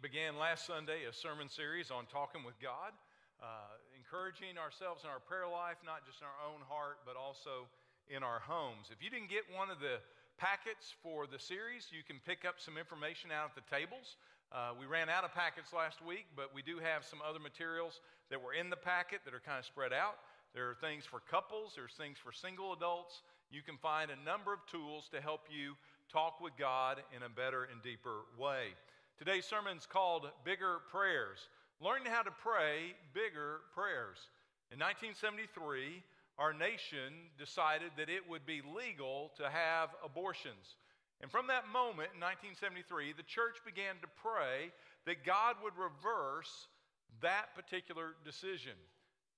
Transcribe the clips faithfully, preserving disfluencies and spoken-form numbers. began last Sunday a sermon series on talking with God, uh, encouraging ourselves in our prayer life, not just in our own heart, but also in our homes. If you didn't get one of the packets for the series, you can pick up some information out at the tables. Uh, we ran out of packets last week, but we do have some other materials that were in the packet that are kind of spread out. There are things for couples, there's things for single adults. You can find a number of tools to help you talk with God in a better and deeper way. Today's sermon is called Bigger Prayers, learning how to pray bigger prayers. In nineteen seventy-three, our nation decided that it would be legal to have abortions. And from that moment in nineteen seventy-three, the church began to pray that God would reverse that particular decision.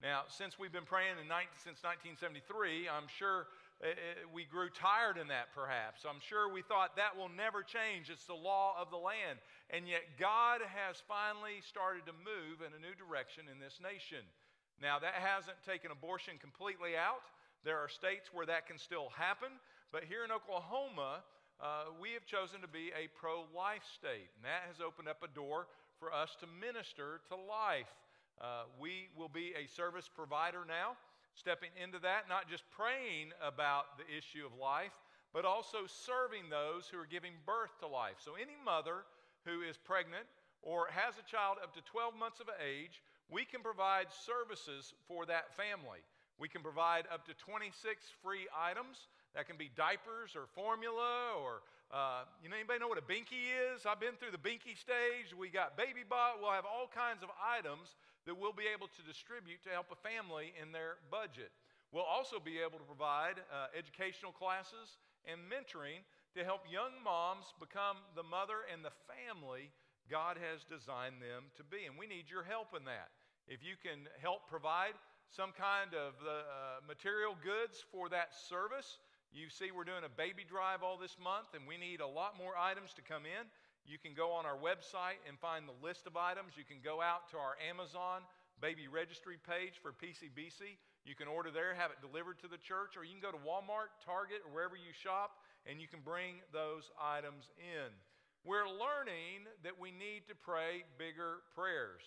Now, since we've been praying in nineteen, since nineteen seventy-three, I'm sure uh, we grew tired in that perhaps. I'm sure we thought that will never change. It's the law of the land. And yet God has finally started to move in a new direction in this nation. Now, that hasn't taken abortion completely out. There are states where that can still happen. But here in Oklahoma, uh, we have chosen to be a pro-life state. And that has opened up a door for us to minister to life. Uh, we will be a service provider now, stepping into that, not just praying about the issue of life, but also serving those who are giving birth to life. So any mother who is pregnant or has a child up to twelve months of age, we can provide services for that family. We can provide up to twenty-six free items. That can be diapers or formula or, uh, you know, anybody know what a binky is? I've been through the binky stage. We got baby bot. We'll have all kinds of items that we'll be able to distribute to help a family in their budget. We'll also be able to provide uh, educational classes and mentoring to help young moms become the mother and the family God has designed them to be. And we need your help in that. If you can help provide some kind of uh, material goods for that service. You see, we're doing a baby drive all this month, and we need a lot more items to come in. You can go on our website and find the list of items. You can go out to our Amazon baby registry page for P C B C. You can order there, have it delivered to the church, or you can go to Walmart, Target, or wherever you shop, and you can bring those items in. We're learning that we need to pray bigger prayers.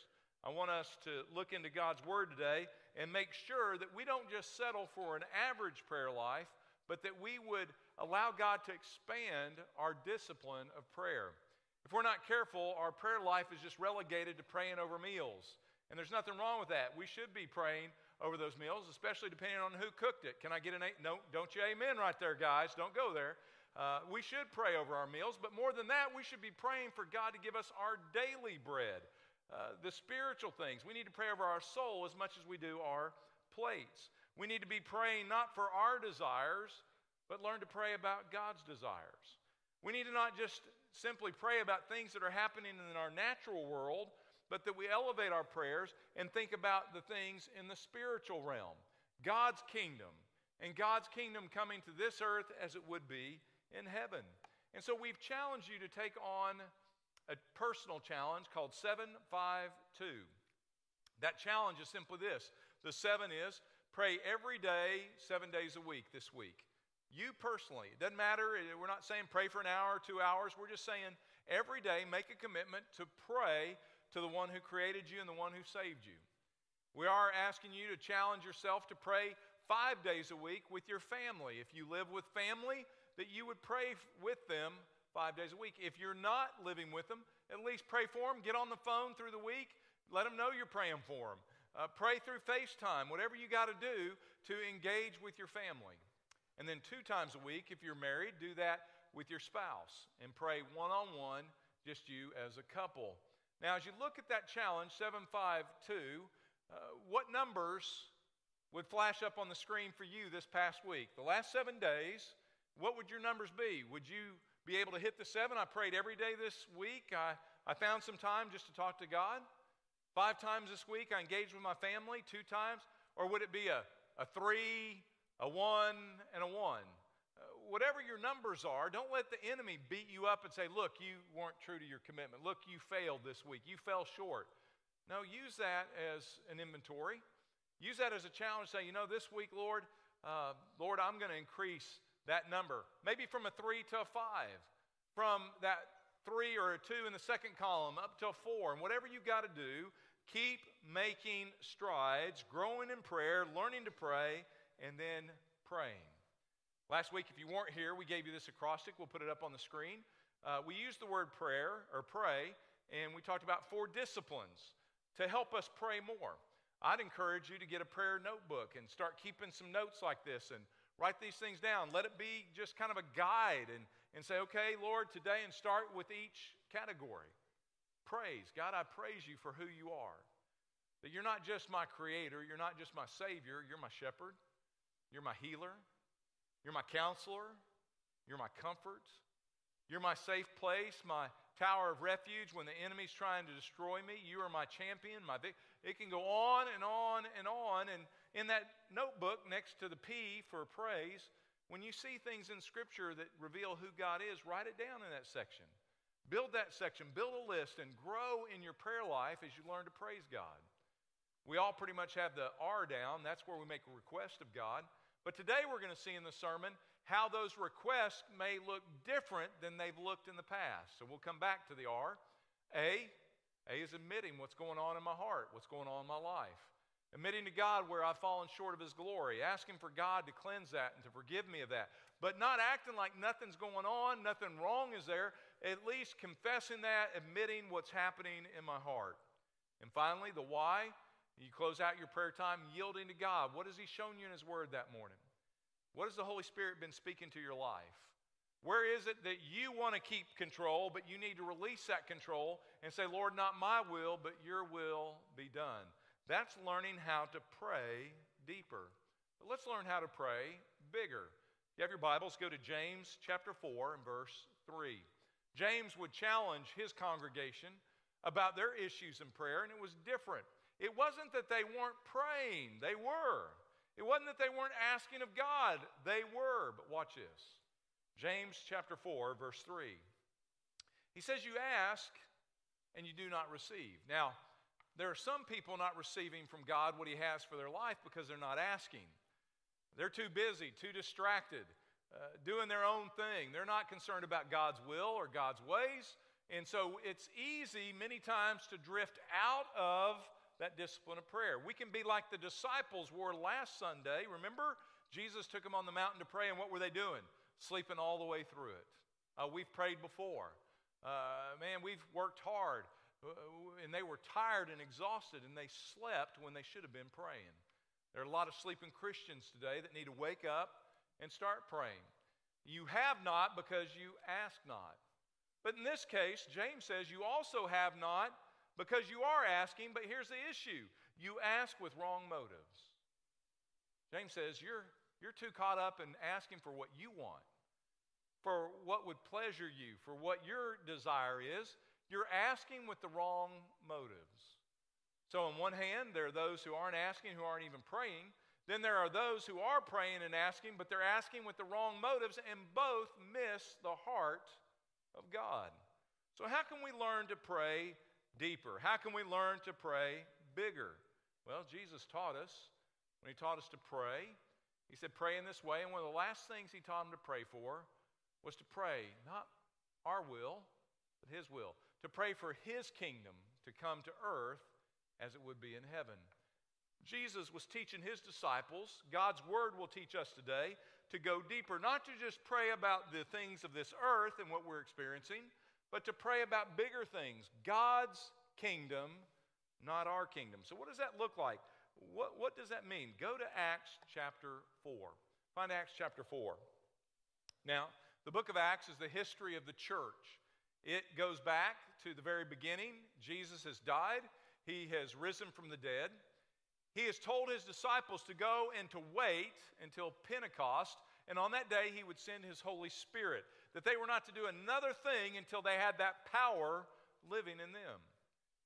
I want us to look into God's Word today and make sure that we don't just settle for an average prayer life, but that we would allow God to expand our discipline of prayer. If we're not careful, our prayer life is just relegated to praying over meals. And there's nothing wrong with that. We should be praying over those meals, especially depending on who cooked it. Can I get an amen? No, don't you amen right there, guys. Don't go there. Uh, we should pray over our meals, but more than that, we should be praying for God to give us our daily bread. Uh, the spiritual things. We need to pray over our soul as much as we do our plates. We need to be praying not for our desires, but learn to pray about God's desires. We need to not just simply pray about things that are happening in our natural world, but that we elevate our prayers and think about the things in the spiritual realm. God's kingdom, and God's kingdom coming to this earth as it would be in heaven. And so we've challenged you to take on a personal challenge called seven five two. That challenge is simply this. The seven is pray every day, seven days a week this week. You personally, it doesn't matter. We're not saying pray for an hour or two hours. We're just saying every day make a commitment to pray to the one who created you and the one who saved you. We are asking you to challenge yourself to pray five days a week with your family. If you live with family, that you would pray with them five days a week. If you're not living with them, at least pray for them. Get on the phone through the week. Let them know you're praying for them. Uh, pray through FaceTime, whatever you got to do to engage with your family. And then two times a week, if you're married, do that with your spouse and pray one-on-one, just you as a couple. Now, as you look at that challenge, seven five two, uh, what numbers would flash up on the screen for you this past week? The last seven days, what would your numbers be? Would you be able to hit the seven? I prayed every day this week. I, I found some time just to talk to God. Five times this week, I engaged with my family, two times. Or would it be a, a three, a one, and a one? Uh, whatever your numbers are, don't let the enemy beat you up and say, look, you weren't true to your commitment. Look, you failed this week. You fell short. No, use that as an inventory. Use that as a challenge. Say, you know, this week, Lord, uh, Lord, I'm going to increase that number, maybe from a three to a five, from that three or a two in the second column, up to four. And whatever you've got to do, keep making strides, growing in prayer, learning to pray, and then praying. Last week, if you weren't here, we gave you this acrostic. We'll put it up on the screen. Uh, we used the word prayer or pray, and we talked about four disciplines to help us pray more. I'd encourage you to get a prayer notebook and start keeping some notes like this and write these things down. Let it be just kind of a guide and, and say, okay, Lord, today, and start with each category. Praise. God, I praise you for who you are. That you're not just my creator. You're not just my savior. You're my shepherd. You're my healer. You're my counselor. You're my comfort. You're my safe place, my tower of refuge when the enemy's trying to destroy me. You are my champion. My vic- it can go on and on and on. And in that notebook next to the P for praise, when you see things in Scripture that reveal who God is, write it down in that section. Build that section. Build a list and grow in your prayer life as you learn to praise God. We all pretty much have the R down. That's where we make a request of God. But today we're going to see in the sermon how those requests may look different than they've looked in the past. So we'll come back to the R. A, A is admitting what's going on in my heart, what's going on in my life. Admitting to God where I've fallen short of His glory. Asking for God to cleanse that and to forgive me of that. But not acting like nothing's going on, nothing wrong is there. At least confessing that, admitting what's happening in my heart. And finally, the Y. You close out your prayer time yielding to God. What has He shown you in His Word that morning? What has the Holy Spirit been speaking to your life? Where is it that you want to keep control, but you need to release that control and say, Lord, not my will, but your will be done? That's learning how to pray deeper. But let's learn how to pray bigger. If you have your Bibles, go to James chapter four and verse three. James would challenge his congregation about their issues in prayer, and it was different. It wasn't that they weren't praying. They were. It wasn't that they weren't asking of God. They were. But watch this. James chapter four, verse three. He says, you ask and you do not receive. Now, there are some people not receiving from God what He has for their life because they're not asking. They're too busy, too distracted, uh, doing their own thing. They're not concerned about God's will or God's ways. And so it's easy many times to drift out of that discipline of prayer. We can be like the disciples were last Sunday. Remember, Jesus took them on the mountain to pray, and what were they doing? Sleeping all the way through it. Uh, we've prayed before. Uh, man, we've worked hard, and they were tired and exhausted, and they slept when they should have been praying. There are a lot of sleeping Christians today that need to wake up and start praying. You have not because you ask not. But in this case, James says you also have not because you are asking, but here's the issue. You ask with wrong motives. James says you're, you're too caught up in asking for what you want, for what would pleasure you, for what your desire is. You're asking with the wrong motives. So on one hand, there are those who aren't asking, who aren't even praying. Then there are those who are praying and asking, but they're asking with the wrong motives, and both miss the heart of God. So how can we learn to pray deeper? How can we learn to pray bigger? Well, Jesus taught us, when He taught us to pray, He said pray in this way. And one of the last things He taught them to pray for was to pray, not our will, but His will. To pray for His kingdom to come to earth as it would be in heaven. Jesus was teaching His disciples, God's Word will teach us today, to go deeper. Not to just pray about the things of this earth and what we're experiencing, but to pray about bigger things, God's kingdom, not our kingdom. So what does that look like? What, what does that mean? Go to Acts chapter four. Find Acts chapter four. Now, the book of Acts is the history of the church. It goes back to the very beginning. Jesus has died. He has risen from the dead. He has told His disciples to go and to wait until Pentecost. And on that day, He would send His Holy Spirit, that they were not to do another thing until they had that power living in them.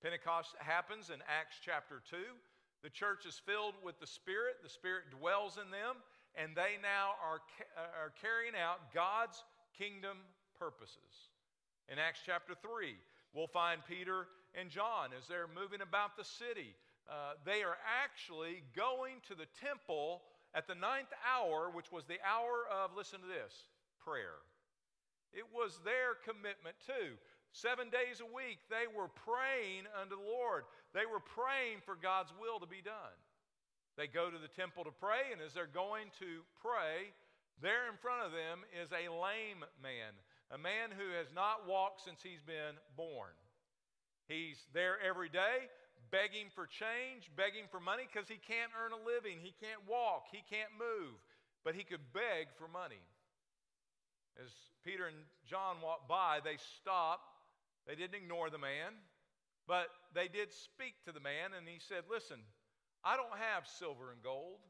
Pentecost happens in Acts chapter two. The church is filled with the Spirit. The Spirit dwells in them, and they now are, are carrying out God's kingdom purposes. In Acts chapter three, we'll find Peter and John as they're moving about the city. Uh, they are actually going to the temple at the ninth hour, which was the hour of, listen to this, prayer. It was their commitment too. Seven days a week, they were praying unto the Lord. They were praying for God's will to be done. They go to the temple to pray, and as they're going to pray, there in front of them is a lame man, a man who has not walked since he's been born. He's there every day begging for change, begging for money, because he can't earn a living. He can't walk. He can't move. But he could beg for money. As Peter and John walked by, they stopped. They didn't ignore the man, but they did speak to the man, and he said, listen, I don't have silver and gold.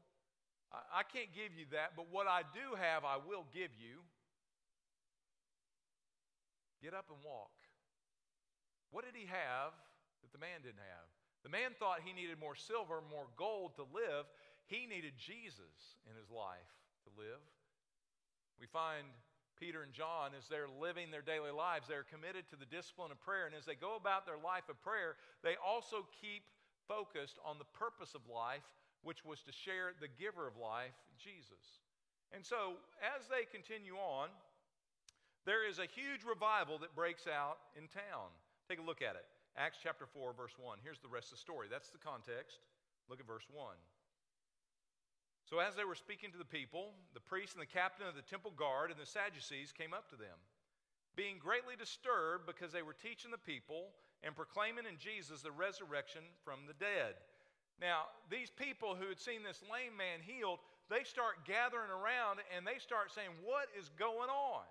I, I can't give you that, but what I do have I will give you. Get up and walk. What did he have that the man didn't have? The man thought he needed more silver, more gold to live. He needed Jesus in his life to live. We find Peter and John, as they're living their daily lives, they're committed to the discipline of prayer. And as they go about their life of prayer, they also keep focused on the purpose of life, which was to share the giver of life, Jesus. And so, as they continue on, there is a huge revival that breaks out in town. Take a look at it. Acts chapter four, verse one. Here's the rest of the story. That's the context. Look at verse one. So as they were speaking to the people, the priest and the captain of the temple guard and the Sadducees came up to them, being greatly disturbed because they were teaching the people and proclaiming in Jesus the resurrection from the dead. Now, these people who had seen this lame man healed, they start gathering around and they start saying, what is going on?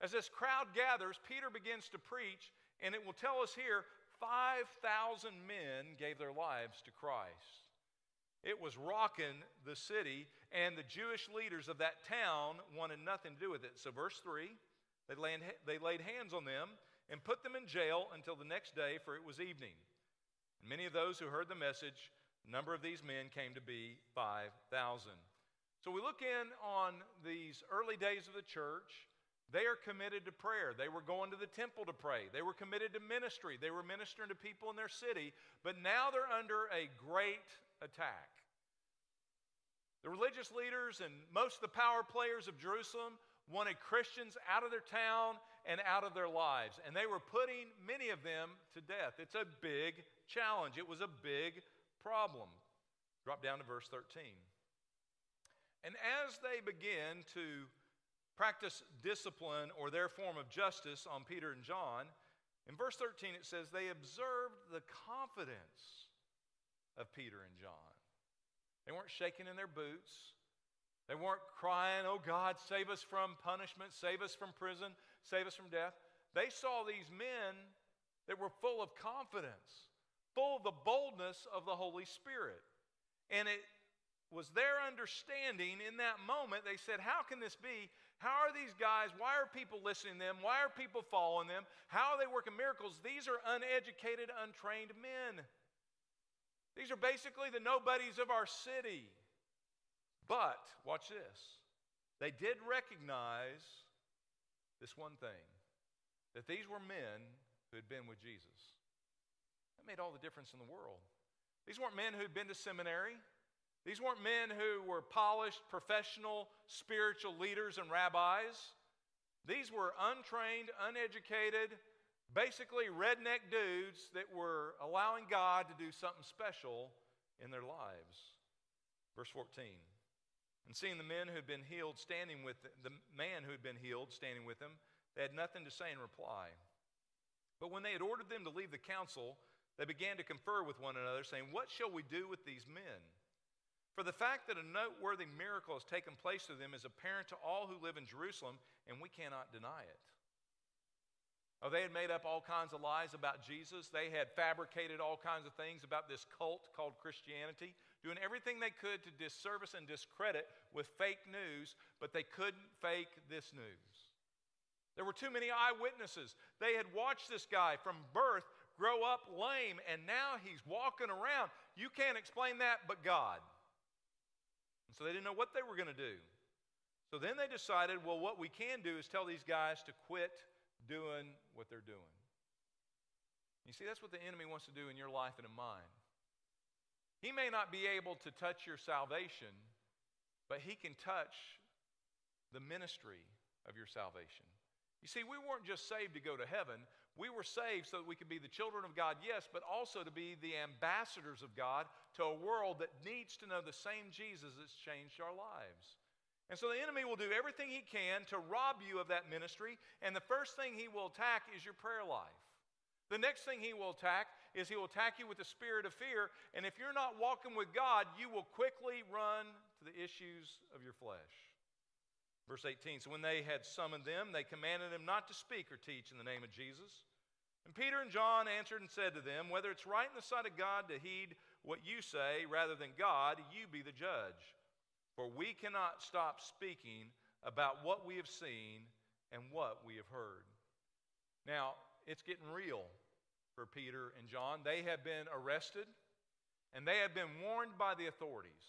As this crowd gathers, Peter begins to preach, and it will tell us here, five thousand men gave their lives to Christ. It was rocking the city, and the Jewish leaders of that town wanted nothing to do with it. So verse three, they laid, they laid hands on them and put them in jail until the next day, for it was evening. And many of those who heard the message, the number of these men came to be five thousand. So we look in on these early days of the church. They are committed to prayer. They were going to the temple to pray. They were committed to ministry. They were ministering to people in their city. But now they're under a great attack. The religious leaders and most of the power players of Jerusalem wanted Christians out of their town and out of their lives. And they were putting many of them to death. It's a big challenge. It was a big problem. Drop down to verse thirteen. And as they begin to practice discipline or their form of justice on Peter and John, in verse thirteen it says, they observed the confidence of Peter and John. They weren't shaking in their boots. They weren't crying, oh God, save us from punishment, save us from prison, save us from death. They saw these men that were full of confidence, full of the boldness of the Holy Spirit. And it was their understanding in that moment. They said, how can this be? How are these guys? Why are people listening to them? Why are people following them? How are they working miracles? These are uneducated, untrained men. These are basically the nobodies of our city. But, watch this, they did recognize this one thing, that these were men who had been with Jesus. That made all the difference in the world. These weren't men who had been to seminary. These weren't men who were polished, professional, spiritual leaders and rabbis. These were untrained, uneducated, basically redneck dudes that were allowing God to do something special in their lives. Verse fourteen, and seeing the men who had been healed standing with them, the man who had been healed standing with them, they had nothing to say in reply. But when they had ordered them to leave the council, they began to confer with one another, saying, what shall we do with these men? For the fact that a noteworthy miracle has taken place to them is apparent to all who live in Jerusalem, and we cannot deny it. Oh, they had made up all kinds of lies about Jesus. They had fabricated all kinds of things about this cult called Christianity, doing everything they could to disservice and discredit with fake news, but they couldn't fake this news. There were too many eyewitnesses. They had watched this guy from birth grow up lame, and now he's walking around. You can't explain that but God. And so they didn't know what they were going to do. So then they decided, well, what we can do is tell these guys to quit doing what they're doing. You see, that's what the enemy wants to do in your life and in mine. He may not be able to touch your salvation, but he can touch the ministry of your salvation. You see, we weren't just saved to go to heaven. We were saved so that we could be the children of God, yes, but also to be the ambassadors of God to a world that needs to know the same Jesus that's changed our lives. And so the enemy will do everything he can to rob you of that ministry, and the first thing he will attack is your prayer life. The next thing he will attack is he will attack you with the spirit of fear, and if you're not walking with God, you will quickly run to the issues of your flesh. Verse eighteen, so when they had summoned them, they commanded him not to speak or teach in the name of Jesus. And Peter and John answered and said to them, whether it's right in the sight of God to heed what you say rather than God, you be the judge. For we cannot stop speaking about what we have seen and what we have heard. Now, it's getting real for Peter and John. They have been arrested, and they have been warned by the authorities.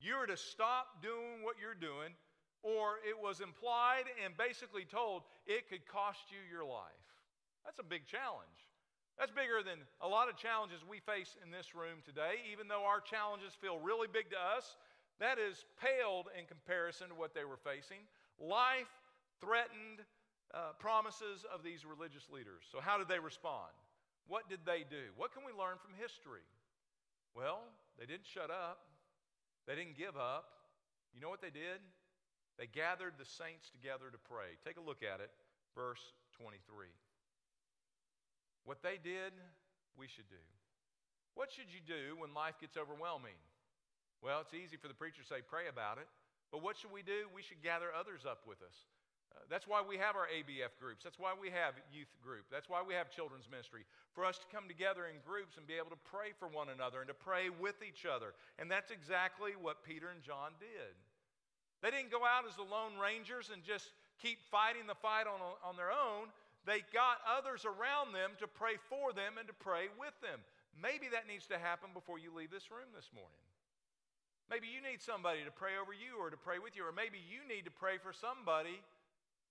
You are to stop doing what you're doing, or it was implied and basically told it could cost you your life. That's a big challenge. That's bigger than a lot of challenges we face in this room today. Even though our challenges feel really big to us, that is paled in comparison to what they were facing. Life threatened uh, promises of these religious leaders. So how did they respond? What did they do? What can we learn from history? Well, they didn't shut up. They didn't give up. You know what they did? They gathered the saints together to pray. Take a look at it, verse twenty-three. What they did, we should do. What should you do when life gets overwhelming? Well, it's easy for the preacher to say, pray about it. But what should we do? We should gather others up with us. Uh, that's why we have our A B F groups. That's why we have youth group. That's why we have children's ministry. For us to come together in groups and be able to pray for one another and to pray with each other. And that's exactly what Peter and John did. They didn't go out as the Lone Rangers and just keep fighting the fight on, on their own. They got others around them to pray for them and to pray with them. Maybe that needs to happen before you leave this room this morning. Maybe you need somebody to pray over you or to pray with you, or maybe you need to pray for somebody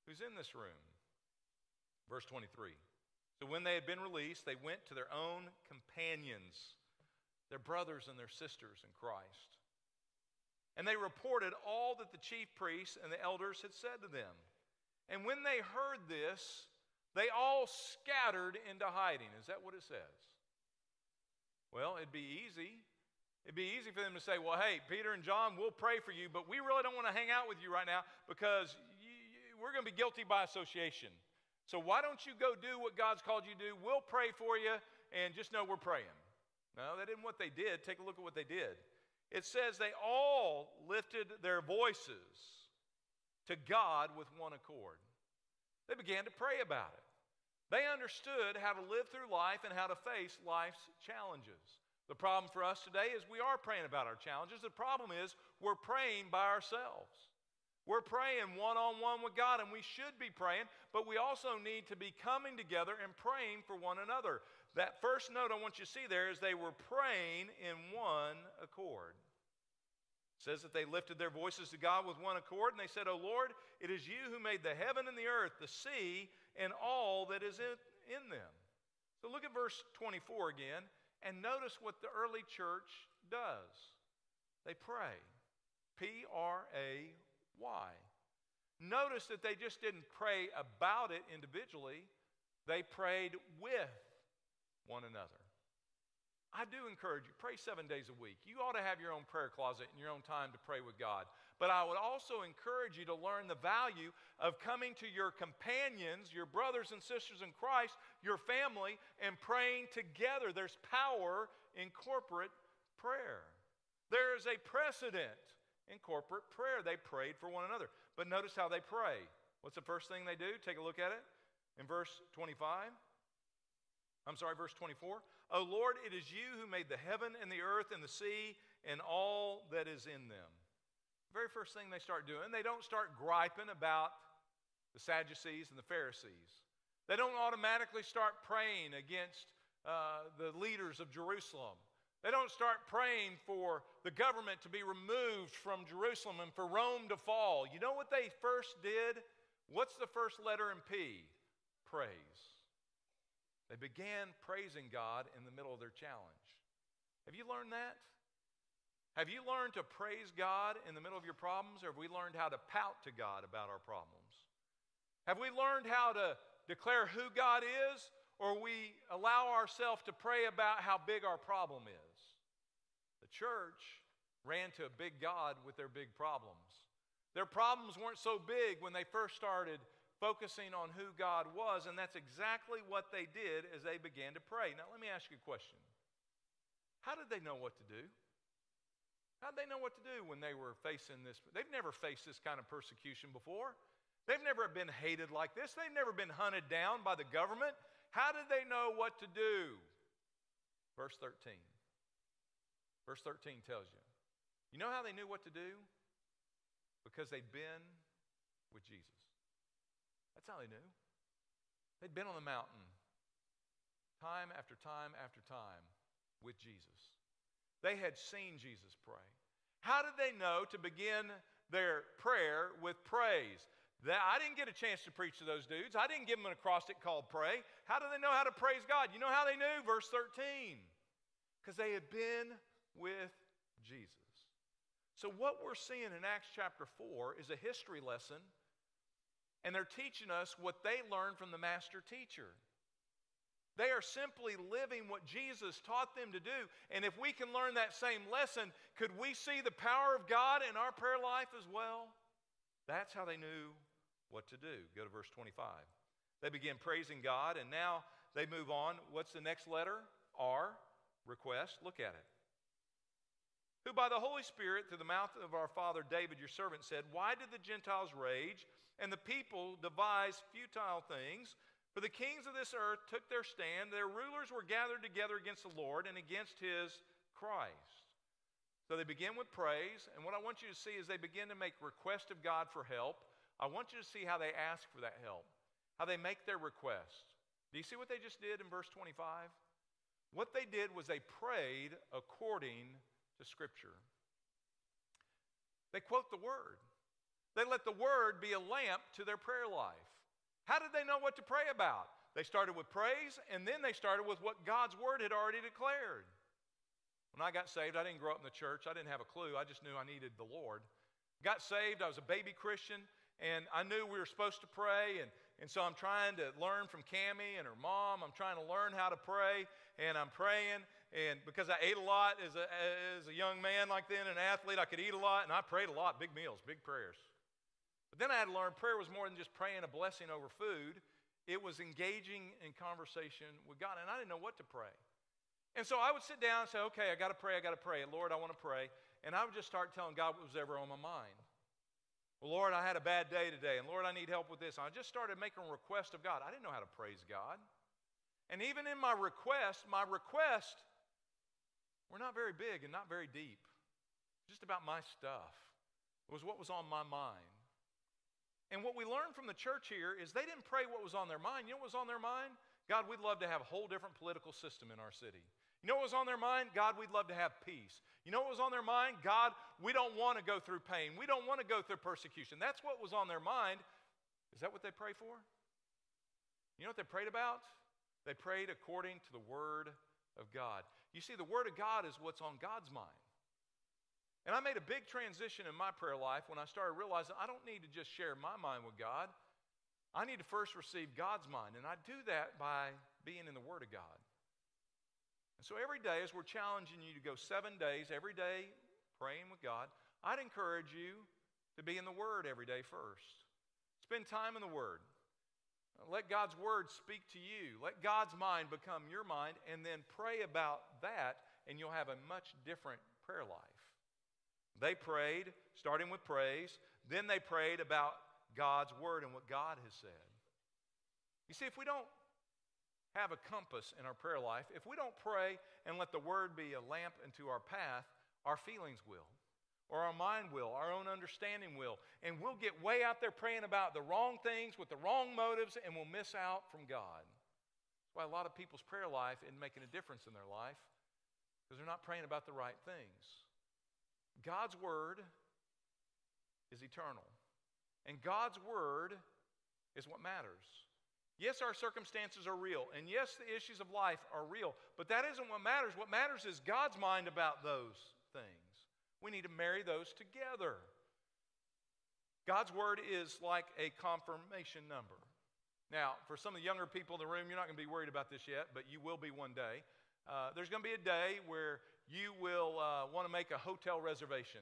who's in this room. Verse twenty-three, so when they had been released, they went to their own companions, their brothers and their sisters in Christ. And they reported all that the chief priests and the elders had said to them. And when they heard this, they all scattered into hiding. Is that what it says? Well, it'd be easy. It'd be easy for them to say, well, hey, Peter and John, we'll pray for you, but we really don't want to hang out with you right now because you, you, we're going to be guilty by association. So why don't you go do what God's called you to do? We'll pray for you, and just know we're praying. No, that isn't what they did. Take a look at what they did. It says they all lifted their voices to God with one accord. They began to pray about it. They understood how to live through life and how to face life's challenges. The problem for us today is we are praying about our challenges. The problem is we're praying by ourselves. We're praying one-on-one with God, and we should be praying, but we also need to be coming together and praying for one another. That first note I want you to see there is they were praying in one accord. It says that they lifted their voices to God with one accord, and they said, O Lord, it is you who made the heaven and the earth, the sea, and all that is in, in them. So look at verse twenty-four again, and notice what the early church does. They pray. P R A Y. Why? Notice that they just didn't pray about it individually. They prayed with one another. I do encourage you, pray seven days a week. You ought to have your own prayer closet and your own time to pray with God. But I would also encourage you to learn the value of coming to your companions, your brothers and sisters in Christ, your family, and praying together. There's power in corporate prayer. There is a precedent in corporate prayer. They prayed for one another. But notice how they pray. What's the first thing they do? Take a look at it. In verse twenty-five, I'm sorry, verse twenty-four. O Lord, it is you who made the heaven and the earth and the sea and all that is in them. The very first thing they start doing, they don't start griping about the Sadducees and the Pharisees. They don't automatically start praying against uh, the leaders of Jerusalem. They don't start praying for the government to be removed from Jerusalem and for Rome to fall. You know what they first did? What's the first letter in P? Praise. They began praising God in the middle of their challenge. Have you learned that? Have you learned to praise God in the middle of your problems, or have we learned how to pout to God about our problems? Have we learned how to declare who God is, or we allow ourselves to pray about how big our problem is. The church ran to a big God with their big problems. Their problems weren't so big when they first started focusing on who God was, and that's exactly what they did as they began to pray. Now, let me ask you a question. How did they know what to do? How did they know what to do when they were facing this? They've never faced this kind of persecution before. They've never been hated like this. They've never been hunted down by the government. How did they know what to do? Verse thirteen. Verse thirteen tells you. You know how they knew what to do? Because they'd been with Jesus. That's how they knew. They'd been on the mountain time after time after time with Jesus. They had seen Jesus pray. How did they know to begin their prayer with praise? That I didn't get a chance to preach to those dudes. I didn't give them an acrostic called pray. How do they know how to praise God? You know how they knew? Verse thirteen. Because they had been with Jesus. So what we're seeing in Acts chapter four is a history lesson, and they're teaching us what they learned from the master teacher. They are simply living what Jesus taught them to do, and if we can learn that same lesson, could we see the power of God in our prayer life as well? That's how they knew what to do. Go to verse twenty-five. They begin praising God, and now they move on. What's the next letter? R, request. Look at it. Who by the Holy Spirit, through the mouth of our father David, your servant, said, why did the Gentiles rage and the people devise futile things? For the kings of this earth took their stand. Their rulers were gathered together against the Lord and against his Christ. So they begin with praise, and what I want you to see is they begin to make request of God for help. I want you to see how they ask for that help, how they make their request. Do you see what they just did in verse twenty-five? What they did was they prayed according to Scripture. They quote the Word. They let the Word be a lamp to their prayer life. How did they know what to pray about? They started with praise, and then they started with what God's Word had already declared. When I got saved, I didn't grow up in the church. I didn't have a clue. I just knew I needed the Lord. Got saved. I was a baby Christian, and I knew we were supposed to pray, and, and so I'm trying to learn from Cammie and her mom. I'm trying to learn how to pray, and I'm praying, and because I ate a lot as a, as a young man like then, an athlete, I could eat a lot, and I prayed a lot, big meals, big prayers. But then I had to learn prayer was more than just praying a blessing over food. It was engaging in conversation with God, and I didn't know what to pray. And so I would sit down and say, okay, I got to pray, I got to pray. Lord, I want to pray. And I would just start telling God what was ever on my mind. Well, Lord, I had a bad day today. And Lord, I need help with this. And I just started making a request of God. I didn't know how to praise God. And even in my request, my requests were not very big and not very deep. Just about my stuff. It was what was on my mind. And what we learned from the church here is they didn't pray what was on their mind. You know what was on their mind? God, we'd love to have a whole different political system in our city. You know what was on their mind? God, we'd love to have peace. You know what was on their mind? God, we don't want to go through pain. We don't want to go through persecution. That's what was on their mind. Is that what they prayed for? You know what they prayed about? They prayed according to the Word of God. You see, the Word of God is what's on God's mind. And I made a big transition in my prayer life when I started realizing I don't need to just share my mind with God. I need to first receive God's mind, and I do that by being in the Word of God. And so every day, as we're challenging you to go seven days, every day praying with God, I'd encourage you to be in the Word every day first. Spend time in the Word. Let God's Word speak to you. Let God's mind become your mind, and then pray about that, and you'll have a much different prayer life. They prayed, starting with praise. Then they prayed about God's Word and what God has said. You see, if we don't have a compass in our prayer life, if we don't pray and let the Word be a lamp into our path, our feelings will, or our mind will, our own understanding will, and we'll get way out there praying about the wrong things with the wrong motives, and we'll miss out from God. That's why a lot of people's prayer life isn't making a difference in their life, because they're not praying about the right things. God's Word is eternal. And God's Word is what matters. Yes, our circumstances are real. And yes, the issues of life are real. But that isn't what matters. What matters is God's mind about those things. We need to marry those together. God's Word is like a confirmation number. Now, for some of the younger people in the room, you're not going to be worried about this yet, but you will be one day. Uh, there's going to be a day where you will uh, want to make a hotel reservation.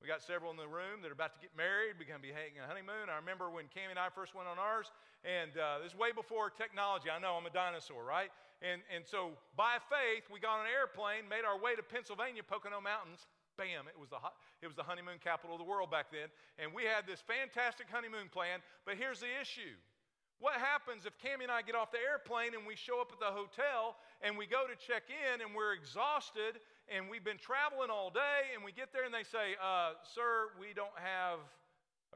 We got several in the room that are about to get married. We're going to be having a honeymoon. I remember when Cami and I first went on ours, and uh, this is way before technology. I know I'm a dinosaur, right? And, and so by faith, we got on an airplane, made our way to Pennsylvania, Pocono Mountains. Bam, it was, the hot, it was the honeymoon capital of the world back then. And we had this fantastic honeymoon plan, but here's the issue. What happens if Cami and I get off the airplane and we show up at the hotel and we go to check in and we're exhausted and we've been traveling all day and we get there and they say, uh, sir, we don't have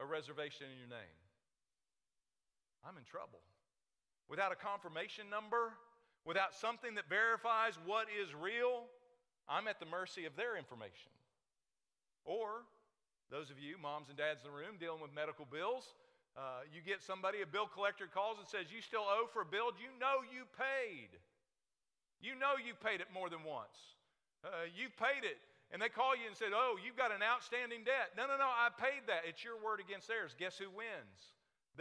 a reservation in your name. I'm in trouble. Without a confirmation number, without something that verifies what is real, I'm at the mercy of their information. Or those of you, moms and dads in the room dealing with medical bills, Uh, you get somebody, a bill collector calls and says, you still owe for a bill? You know you paid. You know you paid it more than once. Uh, you paid it. And they call you and said, oh, you've got an outstanding debt. No, no, no, I paid that. It's your word against theirs. Guess who wins?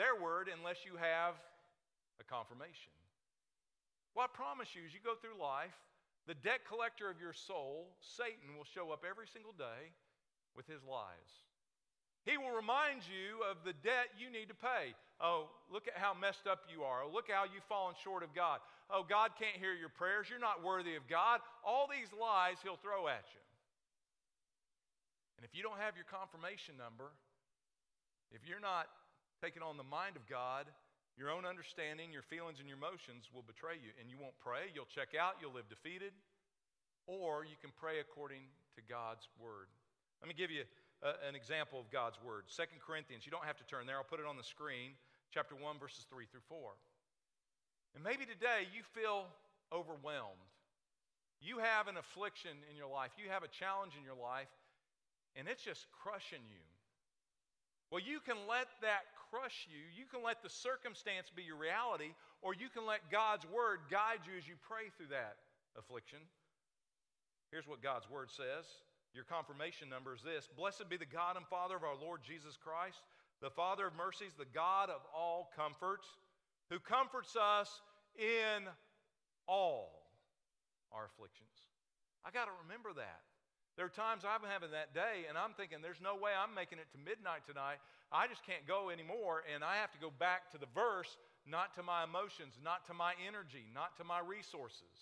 Their word, unless you have a confirmation. Well, I promise you, as you go through life, the debt collector of your soul, Satan, will show up every single day with his lies. He will remind you of the debt you need to pay. Oh, look at how messed up you are. Oh, look how you've fallen short of God. Oh, God can't hear your prayers. You're not worthy of God. All these lies he'll throw at you. And if you don't have your confirmation number, if you're not taking on the mind of God, your own understanding, your feelings, and your emotions will betray you. And you won't pray. You'll check out. You'll live defeated. Or you can pray according to God's word. Let me give you Uh, an example of God's word. Second Corinthians, you don't have to turn there. I'll put it on the screen. Chapter one, verses three through four. And maybe today you feel overwhelmed. You have an affliction in your life. You have a challenge in your life, and it's just crushing you. Well, you can let that crush you. You can let the circumstance be your reality, or you can let God's word guide you as you pray through that affliction. Here's what God's word says. Your confirmation number is this: Blessed be the God and Father of our Lord Jesus Christ, the Father of mercies, the God of all comfort, who comforts us in all our afflictions. I got to remember that. There are times I'm having that day, and I'm thinking, there's no way I'm making it to midnight tonight. I just can't go anymore, and I have to go back to the verse, not to my emotions, not to my energy, not to my resources.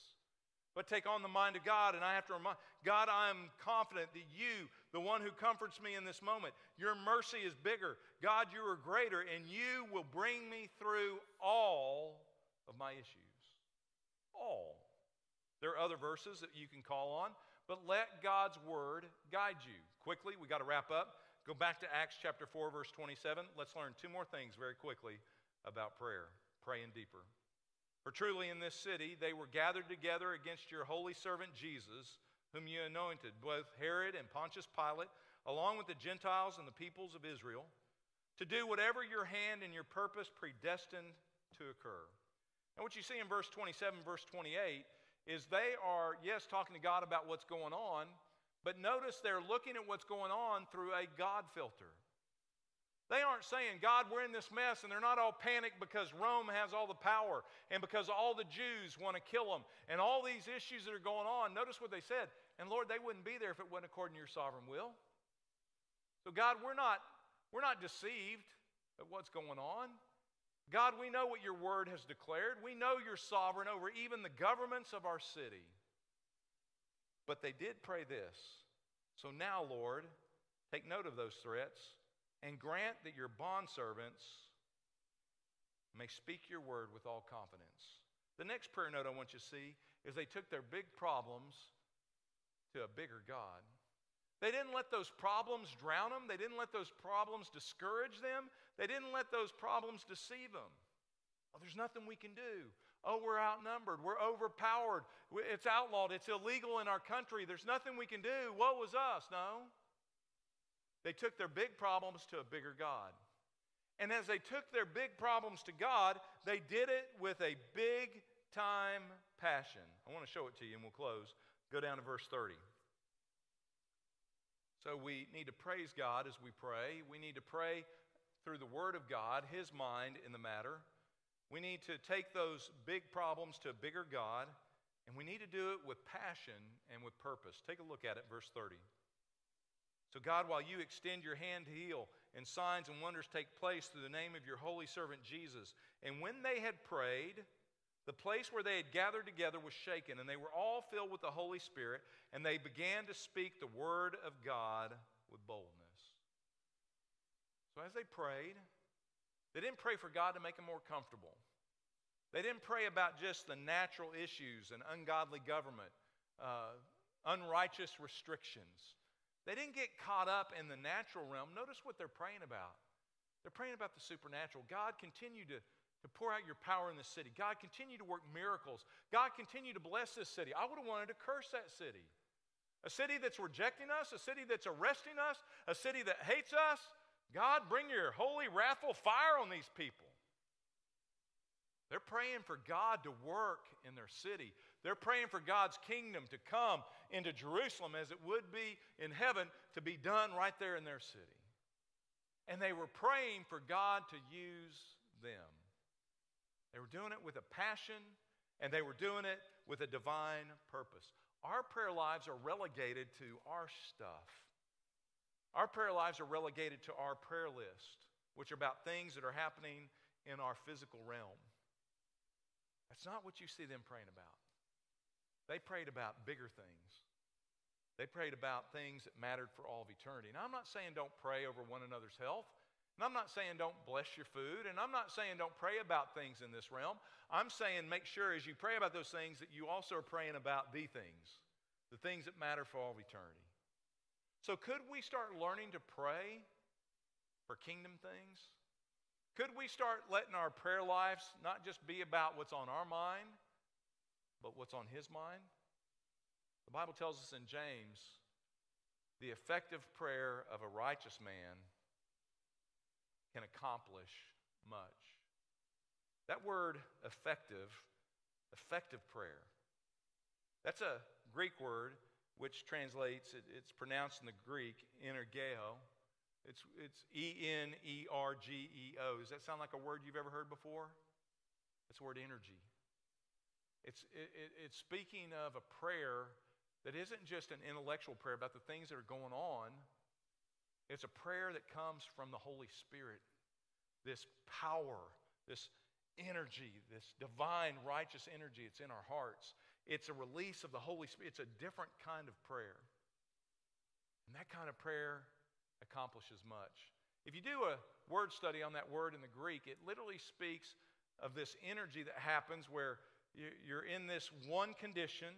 But take on the mind of God, and I have to remind, God, I am confident that you, the one who comforts me in this moment, your mercy is bigger. God, you are greater, and you will bring me through all of my issues. All. There are other verses that you can call on, but let God's word guide you. Quickly, we got to wrap up. Go back to Acts chapter four, verse twenty-seven. Let's learn two more things very quickly about prayer, praying deeper. For truly in this city they were gathered together against your holy servant Jesus, whom you anointed, both Herod and Pontius Pilate, along with the Gentiles and the peoples of Israel, to do whatever your hand and your purpose predestined to occur. And what you see in verse twenty-seven, verse twenty-eight, is they are, yes, talking to God about what's going on, but notice they're looking at what's going on through a God filter. They aren't saying, God, we're in this mess, and they're not all panicked because Rome has all the power and because all the Jews want to kill them and all these issues that are going on. Notice what they said. And Lord, they wouldn't be there if it wasn't according to your sovereign will. So God, we're not, we're not deceived at what's going on. God, we know what your word has declared. We know you're sovereign over even the governments of our city. But they did pray this. So now, Lord, take note of those threats. And grant that your bondservants may speak your word with all confidence. The next prayer note I want you to see is they took their big problems to a bigger God. They didn't let those problems drown them. They didn't let those problems discourage them. They didn't let those problems deceive them. Oh, there's nothing we can do. Oh, we're outnumbered. We're overpowered. It's outlawed. It's illegal in our country. There's nothing we can do. Woe is us. No. They took their big problems to a bigger God. And as they took their big problems to God, they did it with a big-time passion. I want to show it to you, and we'll close. Go down to verse thirty. So we need to praise God as we pray. We need to pray through the Word of God, His mind in the matter. We need to take those big problems to a bigger God, and we need to do it with passion and with purpose. Take a look at it, verse thirty. So God, while you extend your hand to heal, and signs and wonders take place through the name of your holy servant Jesus. And when they had prayed, the place where they had gathered together was shaken, and they were all filled with the Holy Spirit, and they began to speak the word of God with boldness. So as they prayed, they didn't pray for God to make them more comfortable. They didn't pray about just the natural issues and ungodly government, uh, unrighteous restrictions. They didn't get caught up in the natural realm. Notice what they're praying about. They're praying about the supernatural. God, continue to, to pour out your power in this city. God, continue to work miracles. God, continue to bless this city. I would have wanted to curse that city. A city that's rejecting us, a city that's arresting us, a city that hates us. God, bring your holy, wrathful fire on these people. They're praying for God to work in their city. They're praying for God's kingdom to come into Jerusalem as it would be in heaven, to be done right there in their city. And they were praying for God to use them. They were doing it with a passion, and they were doing it with a divine purpose. Our prayer lives are relegated to our stuff. Our prayer lives are relegated to our prayer list, which are about things that are happening in our physical realm. That's not what you see them praying about. They prayed about bigger things. They prayed about things that mattered for all of eternity. Now, I'm not saying don't pray over one another's health. And I'm not saying don't bless your food. And I'm not saying don't pray about things in this realm. I'm saying make sure as you pray about those things that you also are praying about the things, the things that matter for all of eternity. So could we start learning to pray for kingdom things? Could we start letting our prayer lives not just be about what's on our mind, but what's on His mind? The Bible tells us in James, the effective prayer of a righteous man can accomplish much. That word effective, effective prayer, that's a Greek word which translates, it, it's pronounced in the Greek, energeo. It's, it's E N E R G E O. Does that sound like a word you've ever heard before? That's the word energy. It's, it, it, it's speaking of a prayer that isn't just an intellectual prayer about the things that are going on. It's a prayer that comes from the Holy Spirit. This power, this energy, this divine righteous energy, it's in our hearts. It's a release of the Holy Spirit. It's a different kind of prayer. And that kind of prayer accomplishes much. If you do a word study on that word in the Greek, it literally speaks of this energy that happens where you're in this one condition,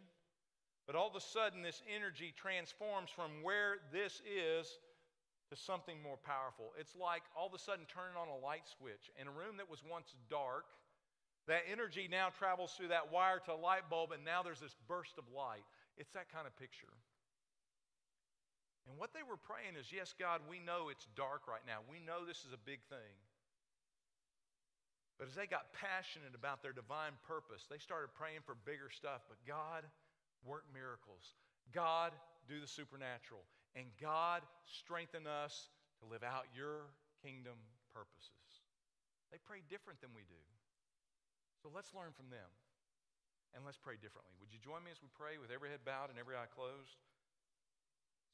but all of a sudden this energy transforms from where this is to something more powerful. It's like all of a sudden turning on a light switch. In a room that was once dark, that energy now travels through that wire to a light bulb, and now there's this burst of light. It's that kind of picture. And what they were praying is, yes, God, we know it's dark right now. We know this is a big thing. But as they got passionate about their divine purpose, they started praying for bigger stuff. But God, work miracles. God, do the supernatural. And God, strengthen us to live out your kingdom purposes. They pray different than we do. So let's learn from them. And let's pray differently. Would you join me as we pray with every head bowed and every eye closed?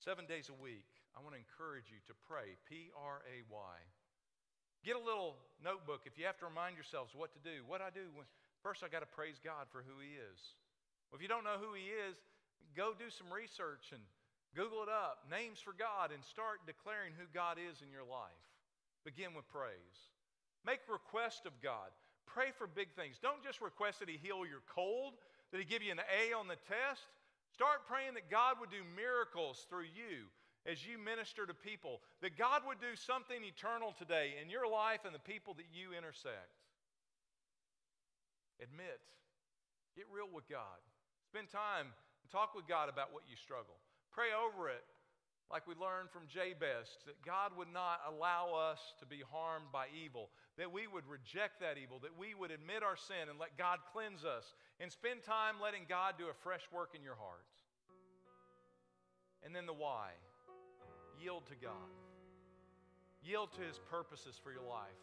Seven days a week, I want to encourage you to pray, P R A Y. Get a little notebook if you have to remind yourselves what to do. What I do, when, first I got to praise God for who He is. Well, if you don't know who He is, go do some research and Google it up, names for God, and start declaring who God is in your life. Begin with praise. Make requests of God. Pray for big things. Don't just request that He heal your cold, that He give you an A on the test. Start praying that God would do miracles through you as you minister to people, that God would do something eternal today in your life and the people that you intersect. Admit, get real with God. Spend time and talk with God about what you struggle. Pray over it, like we learned from Jabez, that God would not allow us to be harmed by evil, that we would reject that evil, that we would admit our sin and let God cleanse us, and spend time letting God do a fresh work in your heart. And then the why. Yield to God. Yield to His purposes for your life.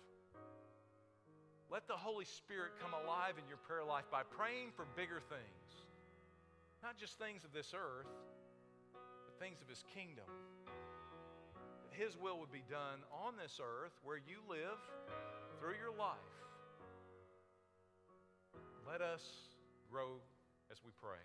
Let the Holy Spirit come alive in your prayer life by praying for bigger things. Not just things of this earth, but things of His kingdom. That His will would be done on this earth where you live through your life. Let us grow as we pray.